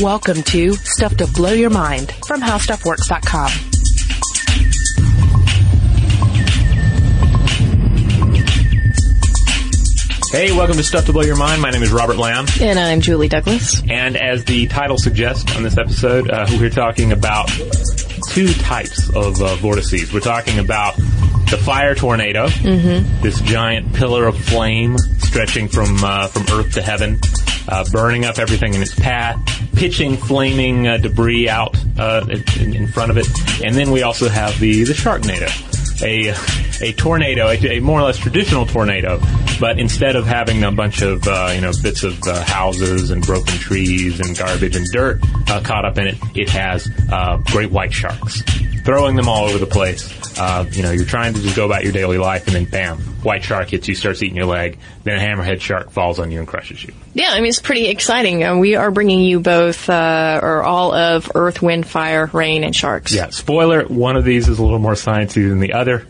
Welcome to Stuff to Blow Your Mind from HowStuffWorks.com. Hey, welcome to Stuff to Blow Your Mind. My name is Robert Lamb. And I'm Julie Douglas. And as the title suggests on this episode, we're talking about two types of vortices. We're talking about the fire tornado, this giant pillar of flame stretching from Earth to heaven, burning up everything in its path, pitching flaming debris out in front of it. And then we also have the Sharknado, a tornado, a more or less traditional tornado, but instead of having a bunch of bits of houses and broken trees and garbage and dirt caught up in it, it has great white sharks throwing them all over the place. You're trying to just go about your daily life, and then bam, white shark hits you, starts eating your leg, then a hammerhead shark falls on you and crushes you. Yeah, I mean, it's pretty exciting. We are bringing you both, or all of Earth, Wind, Fire, Rain, and Sharks. Yeah, spoiler, one of these is a little more sciencey than the other.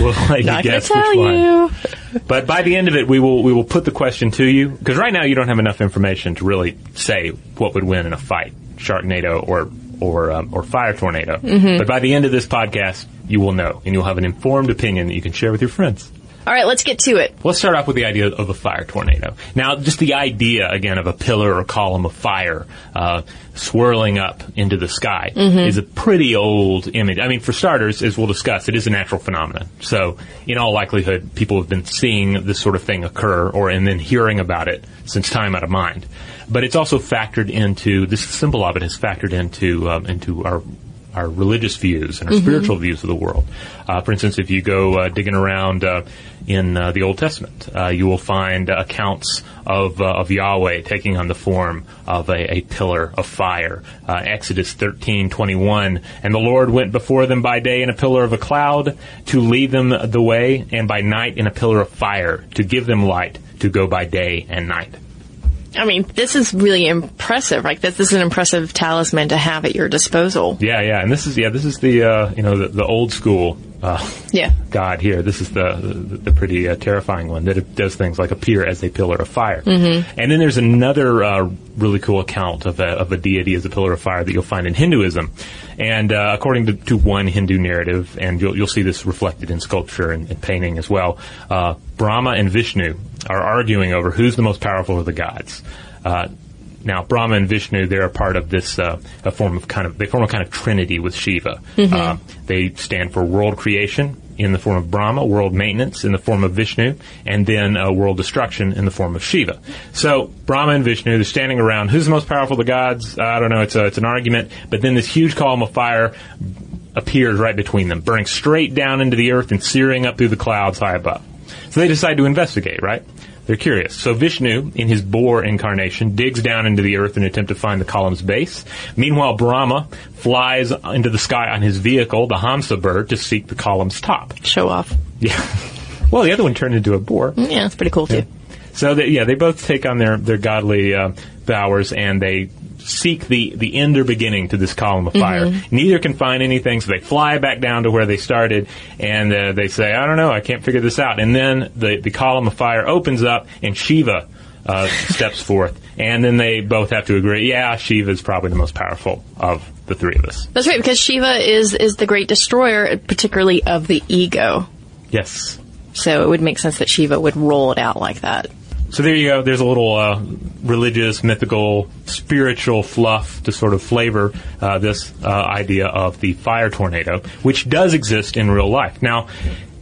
We'll let you guess which one. Not gonna tell you. But by the end of it, we will put the question to you, because right now you don't have enough information to really say what would win in a fight, Sharknado or fire tornado. But by the end of this podcast, you will know, and you'll have an informed opinion that you can share with your friends. All right, let's get to it. Let's start off with the idea of a fire tornado. Now, just the idea, again, of a pillar or column of fire swirling up into the sky is a pretty old image. I mean, for starters, as we'll discuss, it is a natural phenomenon. So, in all likelihood, people have been seeing this sort of thing occur and then hearing about it since time out of mind. But it's also factored into, this symbol of it is factored into our religious views and our spiritual views of the world. For instance, if you go digging around in the Old Testament, you will find accounts of Yahweh taking on the form of a pillar of fire. Exodus 13:21, and the Lord went before them by day in a pillar of a cloud to lead them the way, and by night in a pillar of fire to give them light to go by day and night. I mean, this is really impressive. Like, this is an impressive talisman to have at your disposal. Yeah, and this is the the old school God here. This is the pretty terrifying one that it does things like appear as a pillar of fire. And then there's another really cool account of a deity as a pillar of fire that you'll find in Hinduism. And according to one Hindu narrative, and you'll see this reflected in sculpture and painting as well, Brahma and Vishnu are arguing over who's the most powerful of the gods. Now, Brahma and Vishnu, they're a part of this they form a kind of trinity with Shiva. They stand for world creation in the form of Brahma, world maintenance in the form of Vishnu, and then world destruction in the form of Shiva. So, Brahma and Vishnu, they're standing around. Who's the most powerful of the gods? I don't know. It's an argument. But then this huge column of fire appears right between them, burning straight down into the earth and searing up through the clouds high above. So they decide to investigate, right? They're curious. So Vishnu, in his boar incarnation, digs down into the earth in an attempt to find the column's base. Meanwhile, Brahma flies into the sky on his vehicle, the Hamsa bird, to seek the column's top. Show off. Yeah. Well, the other one turned into a boar. Yeah, it's pretty cool, too. Yeah. So, they both take on their godly powers, and they seek the end or beginning to this column of fire. Neither can find anything, so they fly back down to where they started, and they say, I don't know, I can't figure this out. And then the column of fire opens up, and Shiva steps forth. And then they both have to agree, yeah, Shiva's probably the most powerful of the three of us. That's right, because Shiva is the great destroyer, particularly of the ego. Yes. So it would make sense that Shiva would roll it out like that. So there you go. There's a little religious, mythical, spiritual fluff to sort of flavor this idea of the fire tornado, which does exist in real life. Now,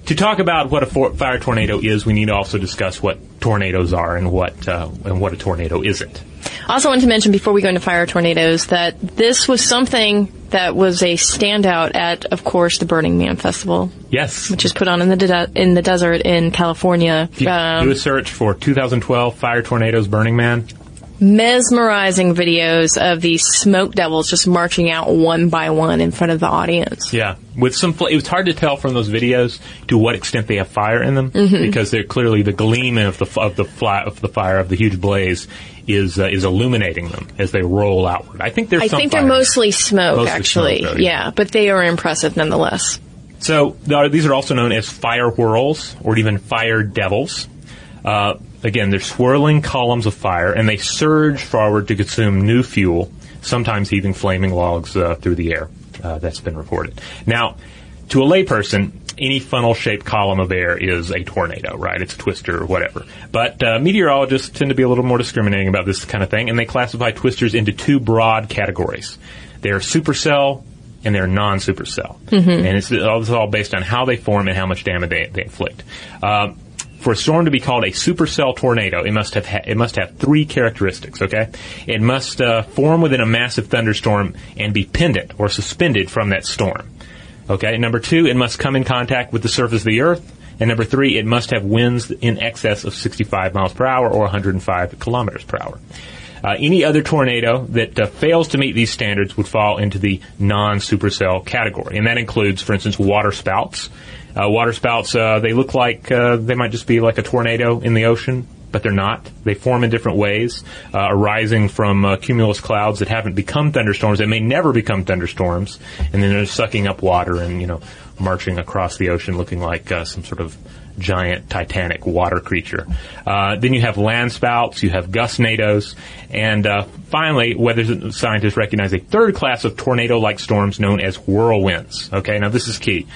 to talk about what a fire tornado is, we need to also discuss what tornadoes are and what a tornado isn't. I also want to mention before we go into fire tornadoes that this was something that was a standout at, of course, the Burning Man Festival. Yes. Which is put on in the desert in California. Do a search for 2012 Fire Tornadoes Burning Man. Mesmerizing videos of these smoke devils just marching out one by one in front of the audience. Yeah. With it was hard to tell from those videos to what extent they have fire in them, because they're clearly the gleam of the fire, of the huge blaze, is illuminating them as they roll outward. I think they're mostly smoke, actually. Smoke, though, yeah, but they are impressive nonetheless. So these are also known as fire whirls or even fire devils. Again, they're swirling columns of fire, and they surge forward to consume new fuel sometimes even flaming logs through the air. That's been reported. Now, to a layperson, any funnel-shaped column of air is a tornado, right? It's a twister or whatever. But meteorologists tend to be a little more discriminating about this kind of thing, and they classify twisters into two broad categories. They're supercell and they're non-supercell. Mm-hmm. And it's all based on how they form and how much damage they inflict. For a storm to be called a supercell tornado, it must have three characteristics, okay? It must form within a massive thunderstorm and be pendant or suspended from that storm. Okay, number two, it must come in contact with the surface of the Earth. And number three, it must have winds in excess of 65 miles per hour or 105 kilometers per hour. Any other tornado that fails to meet these standards would fall into the non-supercell category. And that includes, for instance, waterspouts. They look like they might just be like a tornado in the ocean, but they're not. They form in different ways, arising from cumulus clouds that haven't become thunderstorms, that may never become thunderstorms, and then they're sucking up water and, you know, marching across the ocean looking like some sort of giant titanic water creature. Then you have land spouts, you have gustnadoes, and finally, weather scientists recognize a third class of tornado-like storms known as whirlwinds. Okay, now this is key.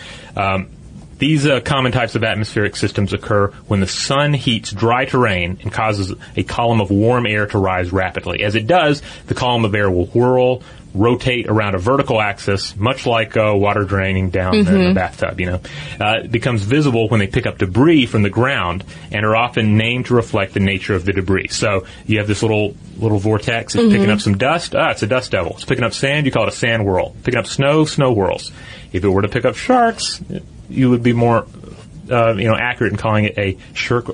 These common types of atmospheric systems occur when the sun heats dry terrain and causes a column of warm air to rise rapidly. As it does, the column of air will whirl, rotate around a vertical axis, much like water draining down in a bathtub, you know. It becomes visible when they pick up debris from the ground and are often named to reflect the nature of the debris. So you have this little vortex. It's picking up some dust. Ah, it's a dust devil. It's picking up sand. You call it a sand whirl. Picking up snow, snow whirls. If it were to pick up sharks, you would be more, accurate in calling it a shark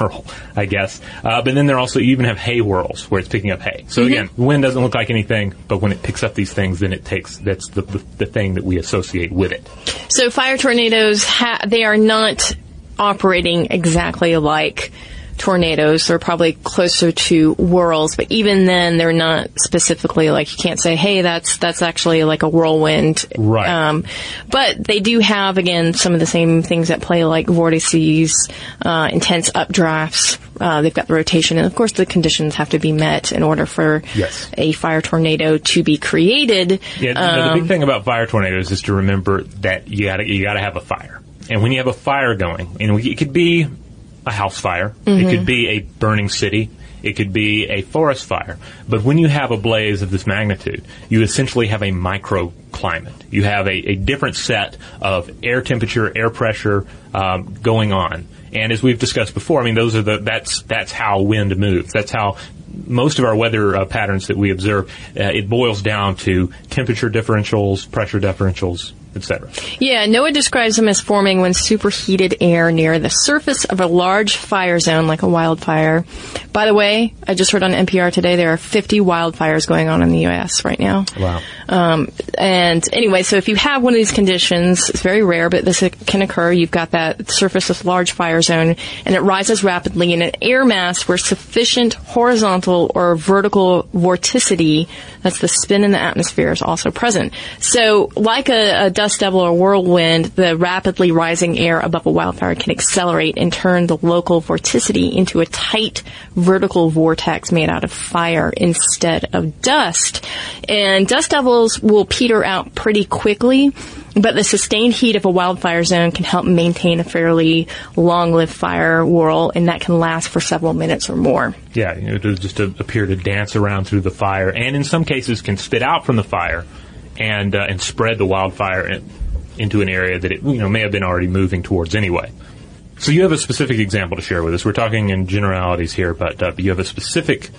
whirl, I guess. But then there also, you even have hay whirls where it's picking up hay. So again, wind doesn't look like anything, but when it picks up these things, then it takes, that's the thing that we associate with it. So fire tornadoes, they are not operating exactly like tornadoes. They're probably closer to whirls, but even then they're not specifically like, you can't say, hey, that's actually like a whirlwind. Right. But they do have, again, some of the same things at play, like vortices, intense updrafts. They've got the rotation, and of course the conditions have to be met in order for a fire tornado to be created. Yeah, the big thing about fire tornadoes is to remember that you gotta have a fire. And when you have a fire going, and it could be a house fire. It could be a burning city. It could be a forest fire. But when you have a blaze of this magnitude, you essentially have a microclimate. You have a different set of air temperature, air pressure going on. And as we've discussed before, I mean, that's how wind moves. That's how most of our weather patterns that we observe, it boils down to temperature differentials, pressure differentials, etc. Yeah, NOAA describes them as forming when superheated air near the surface of a large fire zone, like a wildfire. By the way, I just heard on NPR today there are 50 wildfires going on in the U.S. right now. Wow. And anyway, so if you have one of these conditions, it's very rare, but this can occur. You've got that surface of large fire zone, and it rises rapidly in an air mass where sufficient horizontal or vertical vorticity, that's the spin in the atmosphere, is also present. So like a dust devil or whirlwind, the rapidly rising air above a wildfire can accelerate and turn the local vorticity into a tight vertical vortex made out of fire instead of dust. And dust devils will peter out pretty quickly, but the sustained heat of a wildfire zone can help maintain a fairly long-lived fire whirl, and that can last for several minutes or more. Yeah, it will just appear to dance around through the fire, and in some cases can spit out from the fire and spread the wildfire into an area that it may have been already moving towards anyway. So you have a specific example to share with us. We're talking in generalities here, but you have a specific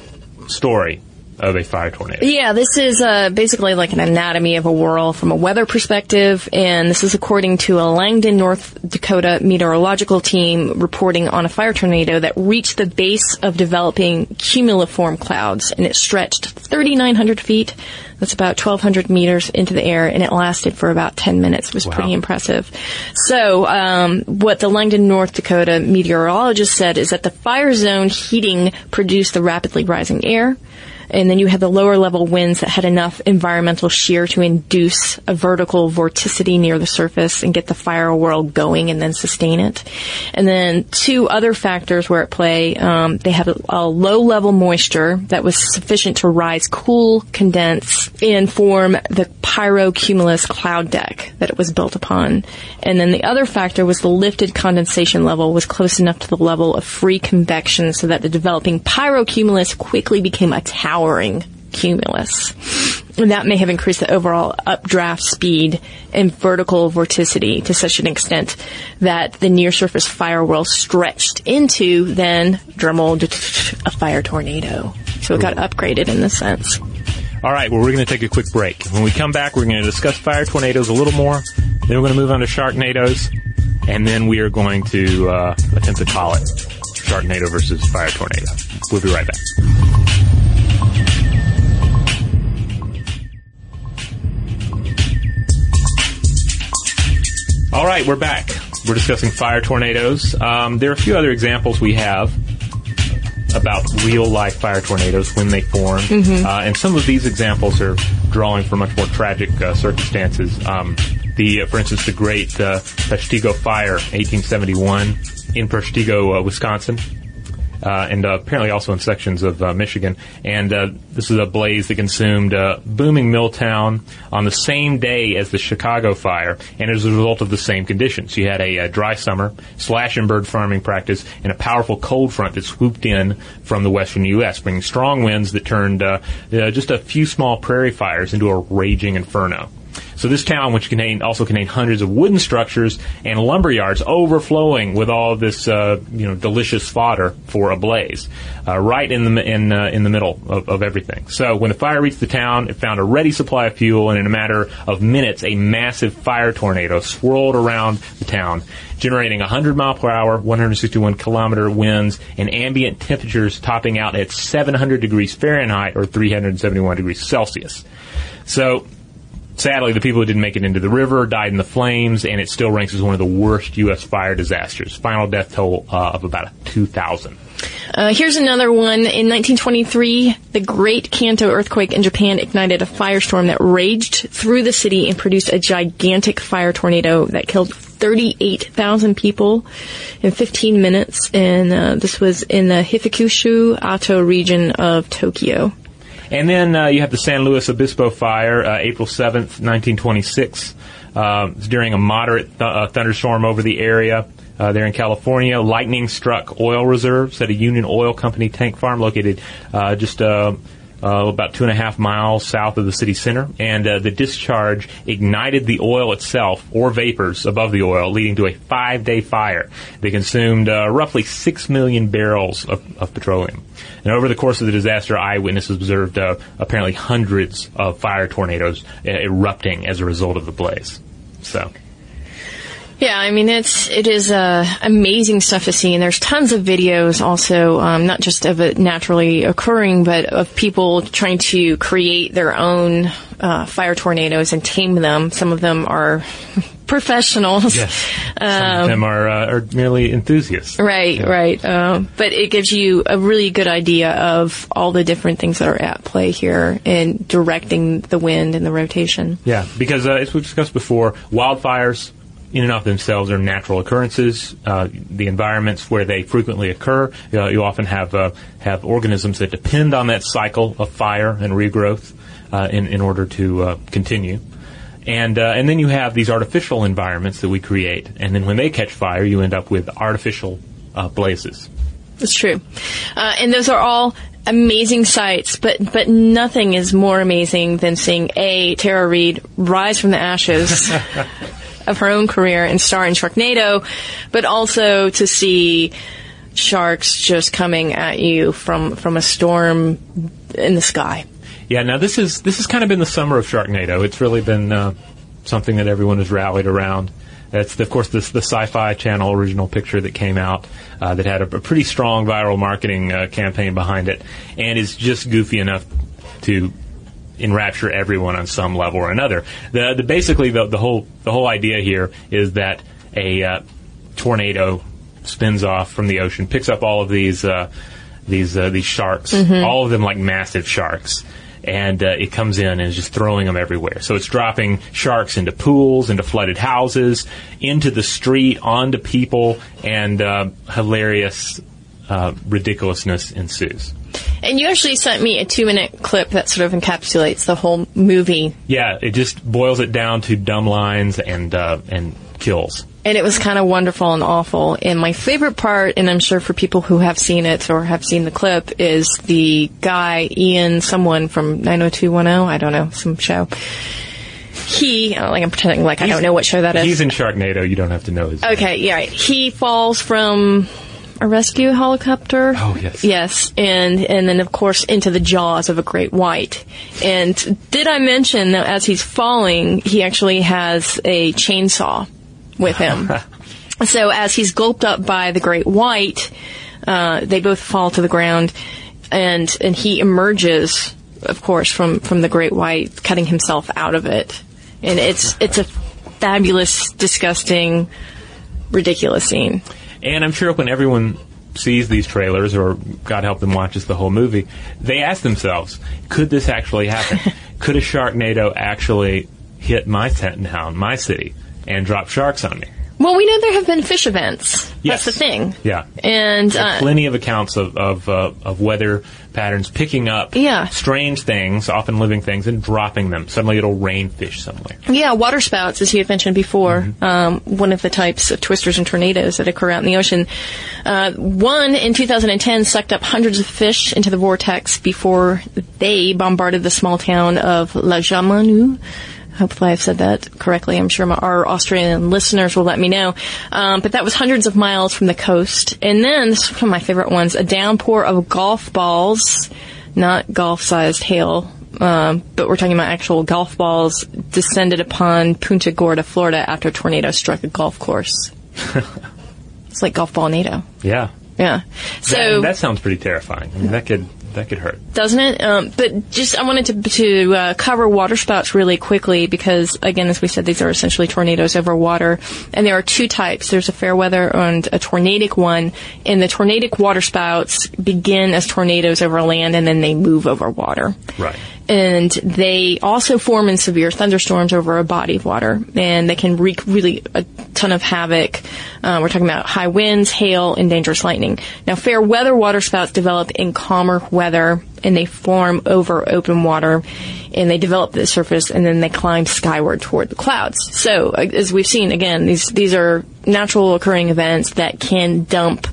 story of a fire tornado. Yeah, this is basically like an anatomy of a whirl from a weather perspective, and this is according to a Langdon, North Dakota meteorological team reporting on a fire tornado that reached the base of developing cumuliform clouds, and it stretched 3,900 feet. That's about 1,200 meters into the air, and it lasted for about 10 minutes. It was pretty impressive. So what the Langdon, North Dakota meteorologist said is that the fire zone heating produced the rapidly rising air. And then you had the lower level winds that had enough environmental shear to induce a vertical vorticity near the surface and get the fire whirl going and then sustain it. And then two other factors were at play. They had a low level moisture that was sufficient to rise, cool, condense, and form the pyrocumulus cloud deck that it was built upon. And then the other factor was the lifted condensation level was close enough to the level of free convection so that the developing pyrocumulus quickly became a towering cumulus. And that may have increased the overall updraft speed and vertical vorticity to such an extent that the near-surface fire whirl stretched into, then, drumroll, a fire tornado. So it got upgraded in this sense. All right, well, we're going to take a quick break. When we come back, we're going to discuss fire tornadoes a little more. Then we're going to move on to Sharknadoes. And then we are going to attempt to call it Sharknado versus fire tornado. We'll be right back. All right, we're back. We're discussing fire tornadoes. There are a few other examples we have about real-life fire tornadoes, when they form. Mm-hmm. And some of these examples are drawing from much more tragic circumstances. For instance, the great Peshtigo Fire, 1871, in Peshtigo, Wisconsin, and apparently also in sections of Michigan. And this is a blaze that consumed booming mill town on the same day as the Chicago Fire, and as a result of the same conditions. You had a dry summer, slash and bird farming practice, and a powerful cold front that swooped in from the western U.S., bringing strong winds that turned just a few small prairie fires into a raging inferno. So this town, which also contained hundreds of wooden structures and lumber yards overflowing with all this, delicious fodder for a blaze, right in the middle of everything. So when the fire reached the town, it found a ready supply of fuel, and in a matter of minutes, a massive fire tornado swirled around the town, generating 100 mile per hour, 161 kilometer winds, and ambient temperatures topping out at 700 degrees Fahrenheit or 371 degrees Celsius. So, sadly, the people who didn't make it into the river died in the flames, and it still ranks as one of the worst U.S. fire disasters. Final death toll of about 2,000. Here's another one. In 1923, the Great Kanto earthquake in Japan ignited a firestorm that raged through the city and produced a gigantic fire tornado that killed 38,000 people in 15 minutes. And this was in the Hifukushu-Ato region of Tokyo. And then you have the San Luis Obispo fire, April 7th, 1926. It's during a moderate thunderstorm over the area there in California. Lightning struck oil reserves at a Union Oil Company tank farm located about 2.5 miles south of the city center. And the discharge ignited the oil itself, or vapors above the oil, leading to a 5-day fire. They consumed roughly 6 million barrels of petroleum. And over the course of the disaster, eyewitnesses observed apparently hundreds of fire tornadoes erupting as a result of the blaze. So, yeah, I mean, it is amazing stuff to see, and there's tons of videos also, not just of it naturally occurring, but of people trying to create their own fire tornadoes and tame them. Some of them are professionals. Yes. Some of them are merely enthusiasts. Right, yeah. Right. But it gives you a really good idea of all the different things that are at play here in directing the wind and the rotation. Yeah, because as we've discussed before, wildfires in and of themselves are natural occurrences. The environments where they frequently occur, you often have organisms that depend on that cycle of fire and regrowth in order to continue. And then you have these artificial environments that we create, and then when they catch fire, you end up with artificial blazes. That's true. And those are all amazing sights, but nothing is more amazing than seeing Tara Reid rise from the ashes of her own career and star in Sharknado, but also to see sharks just coming at you from a storm in the sky. Yeah, now this has kind of been the summer of Sharknado. It's really been something that everyone has rallied around. That's, of course, the Sci-Fi Channel original picture that came out that had a pretty strong viral marketing campaign behind it, and is just goofy enough to enrapture everyone on some level or another. The whole idea here is that a tornado spins off from the ocean, picks up all of these these sharks, mm-hmm. all of them like massive sharks. And it comes in and is just throwing them everywhere. So it's dropping sharks into pools, into flooded houses, into the street, onto people, and hilarious ridiculousness ensues. And you actually sent me a 2-minute clip that sort of encapsulates the whole movie. Yeah, it just boils it down to dumb lines and kills. And it was kind of wonderful and awful. And my favorite part, and I'm sure for people who have seen it or have seen the clip, is the guy, Ian, someone from 90210, I don't know, some show. I'm pretending like I don't know what show that is. He's in Sharknado, you don't have to know his name. Okay, yeah, right. He falls from a rescue helicopter. Oh, yes. Yes, and then, of course, into the jaws of a great white. And did I mention that as he's falling, he actually has a chainsaw with him. So as he's gulped up by the great white, they both fall to the ground, and he emerges, of course, from the great white, cutting himself out of it. And it's a fabulous, disgusting, ridiculous scene. And I'm sure when everyone sees these trailers, or God help them watches the whole movie, they ask themselves, could this actually happen? Could a Sharknado actually hit my town, my city, and drop sharks on me? Well, we know there have been fish events. Yes. That's the thing. Yeah. And plenty of accounts of weather patterns picking up strange things, often living things, and dropping them. Suddenly it'll rain fish somewhere. Yeah, water spouts, as you had mentioned before, mm-hmm. One of the types of twisters and tornadoes that occur out in the ocean. One in 2010 sucked up hundreds of fish into the vortex before they bombarded the small town of La Jamanu. Hopefully I've said that correctly. I'm sure our Australian listeners will let me know. But that was hundreds of miles from the coast. And then, this is one of my favorite ones, a downpour of golf balls, not golf-sized hail, but we're talking about actual golf balls, descended upon Punta Gorda, Florida, after a tornado struck a golf course. It's like golf ball NATO. Yeah. Yeah. So that sounds pretty terrifying. I mean, that could hurt. Doesn't it? But just, I wanted to cover water spouts really quickly because, again, as we said, these are essentially tornadoes over water. And there are two types. There's a fair weather and a tornadic one. And the tornadic water spouts begin as tornadoes over land and then they move over water. Right. And they also form in severe thunderstorms over a body of water. And they can wreak really a ton of havoc. We're talking about high winds, hail, and dangerous lightning. Now, fair weather water spouts develop in calmer weather, and they form over open water, and they develop the surface, and then they climb skyward toward the clouds. So, as we've seen, again, these are natural occurring events that can dump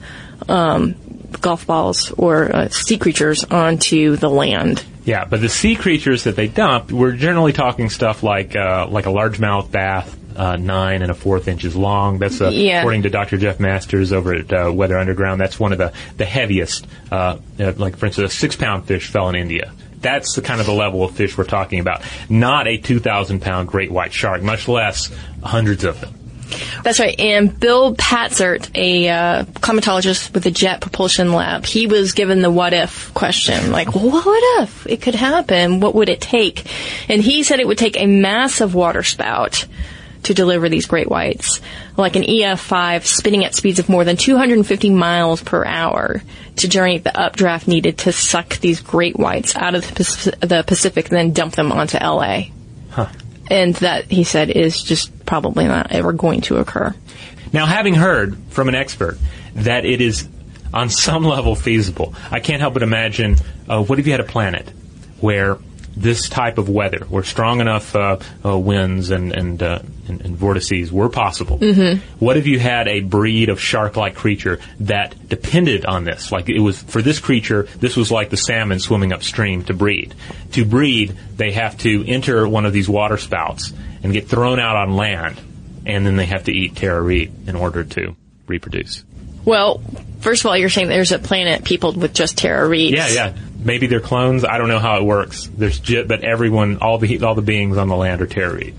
golf balls or sea creatures onto the land. Yeah, but the sea creatures that they dump, we're generally talking stuff like a largemouth bass, 9 1/4 inches long. That's according to Dr. Jeff Masters over at Weather Underground. That's one of the heaviest. Like for instance, a 6-pound fish fell in India. That's the kind of the level of fish we're talking about. Not a 2,000-pound great white shark, much less hundreds of them. That's right. And Bill Patzert, a climatologist with the Jet Propulsion Lab, he was given the what if question. Like, what if it could happen? What would it take? And he said it would take a massive water spout to deliver these great whites, like an EF5 spinning at speeds of more than 250 miles per hour to generate the updraft needed to suck these great whites out of the Pacific and then dump them onto LA. Huh. And that, he said, is just probably not ever going to occur. Now, having heard from an expert that it is on some level feasible, I can't help but imagine, what if you had a planet where this type of weather, where strong enough winds and vortices were possible. Mm-hmm. What if you had a breed of shark-like creature that depended on this? Like, it was for this creature, this was like the salmon swimming upstream to breed. To breed, they have to enter one of these water spouts and get thrown out on land, and then they have to eat Tara Reid in order to reproduce. Well, first of all, you're saying there's a planet peopled with just Tara Reid. Yeah, yeah. Maybe they're clones. I don't know how it works. But everyone, all the beings on the land are Tara Reid.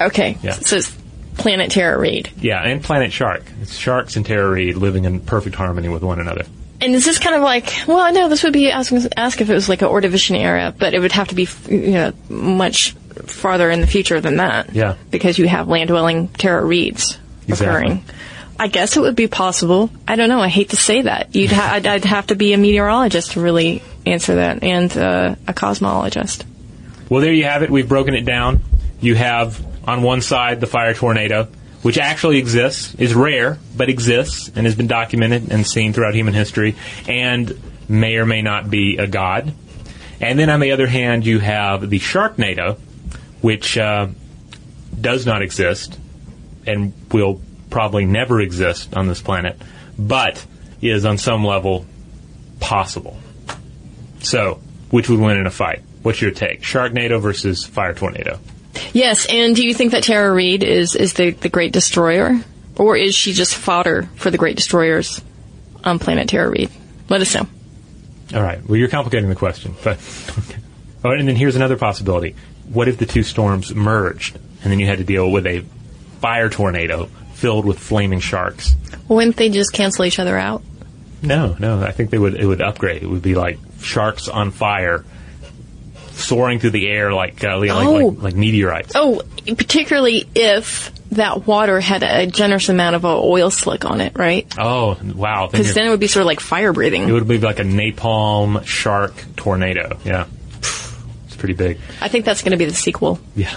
Okay. Yeah. So it's Planet Tara Reid. Yeah, and Planet Shark. It's sharks and Tara Reid living in perfect harmony with one another. And is this kind of like, well, I know this would be ask if it was like an Ordovician era, but it would have to be much farther in the future than that. Yeah. Because you have land-dwelling Tara Reids occurring. Exactly. I guess it would be possible. I don't know. I hate to say that. I'd have to be a meteorologist to really answer that, and a cosmologist. Well, there you have it. We've broken it down. You have, on one side, the fire tornado, which actually exists, is rare, but exists, and has been documented and seen throughout human history, and may or may not be a god. And then, on the other hand, you have the Sharknado, which does not exist and will probably never exist on this planet, but is on some level possible. So, which would win in a fight? What's your take? Sharknado versus fire tornado. Yes, and do you think that Tara Reid is the Great Destroyer? Or is she just fodder for the Great Destroyers on planet Tara Reid? Let us know. All right. Well, you're complicating the question. But all right, and then here's another possibility. What if the two storms merged, and then you had to deal with a fire tornado filled with flaming sharks? Wouldn't they just cancel each other out? No. I think it would upgrade. It would be like sharks on fire, soaring through the air like meteorites. Oh, particularly if that water had a generous amount of oil slick on it, right? Oh, wow. Because then it would be sort of like fire breathing. It would be like a napalm shark tornado. Yeah. It's pretty big. I think that's going to be the sequel. Yeah.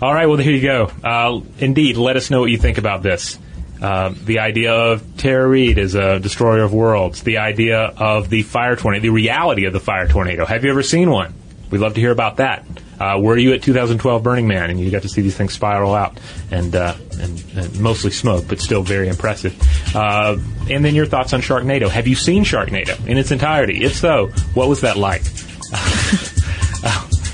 All right, well, there you go. Indeed, let us know what you think about this. The idea of Tara Reid as a destroyer of worlds. The idea of the fire tornado, the reality of the fire tornado. Have you ever seen one? We'd love to hear about that. Were you at 2012 Burning Man, and you got to see these things spiral out and mostly smoke, but still very impressive. And then your thoughts on Sharknado. Have you seen Sharknado in its entirety? If so, what was that like?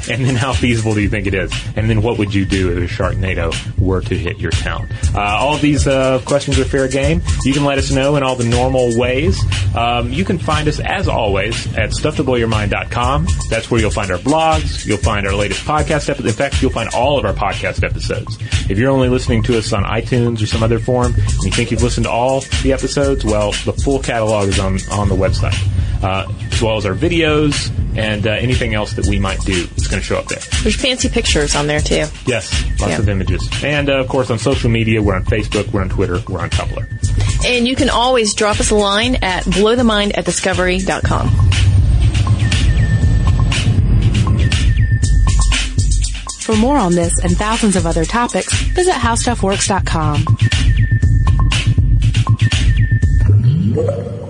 And then how feasible do you think it is? And then what would you do if a Sharknado were to hit your town? All these questions are fair game. You can let us know in all the normal ways. You can find us, as always, at StuffToBlowYourMind.com. That's where you'll find our blogs. You'll find our latest podcast episodes. In fact, you'll find all of our podcast episodes. If you're only listening to us on iTunes or some other form, and you think you've listened to all the episodes, well, the full catalog is on the website. As well as our videos and anything else that we might do is going to show up there. There's fancy pictures on there, too. Yes, lots of images. And, of course, on social media, we're on Facebook, we're on Twitter, we're on Tumblr. And you can always drop us a line at blowthemind@discovery.com. For more on this and thousands of other topics, visit HowStuffWorks.com.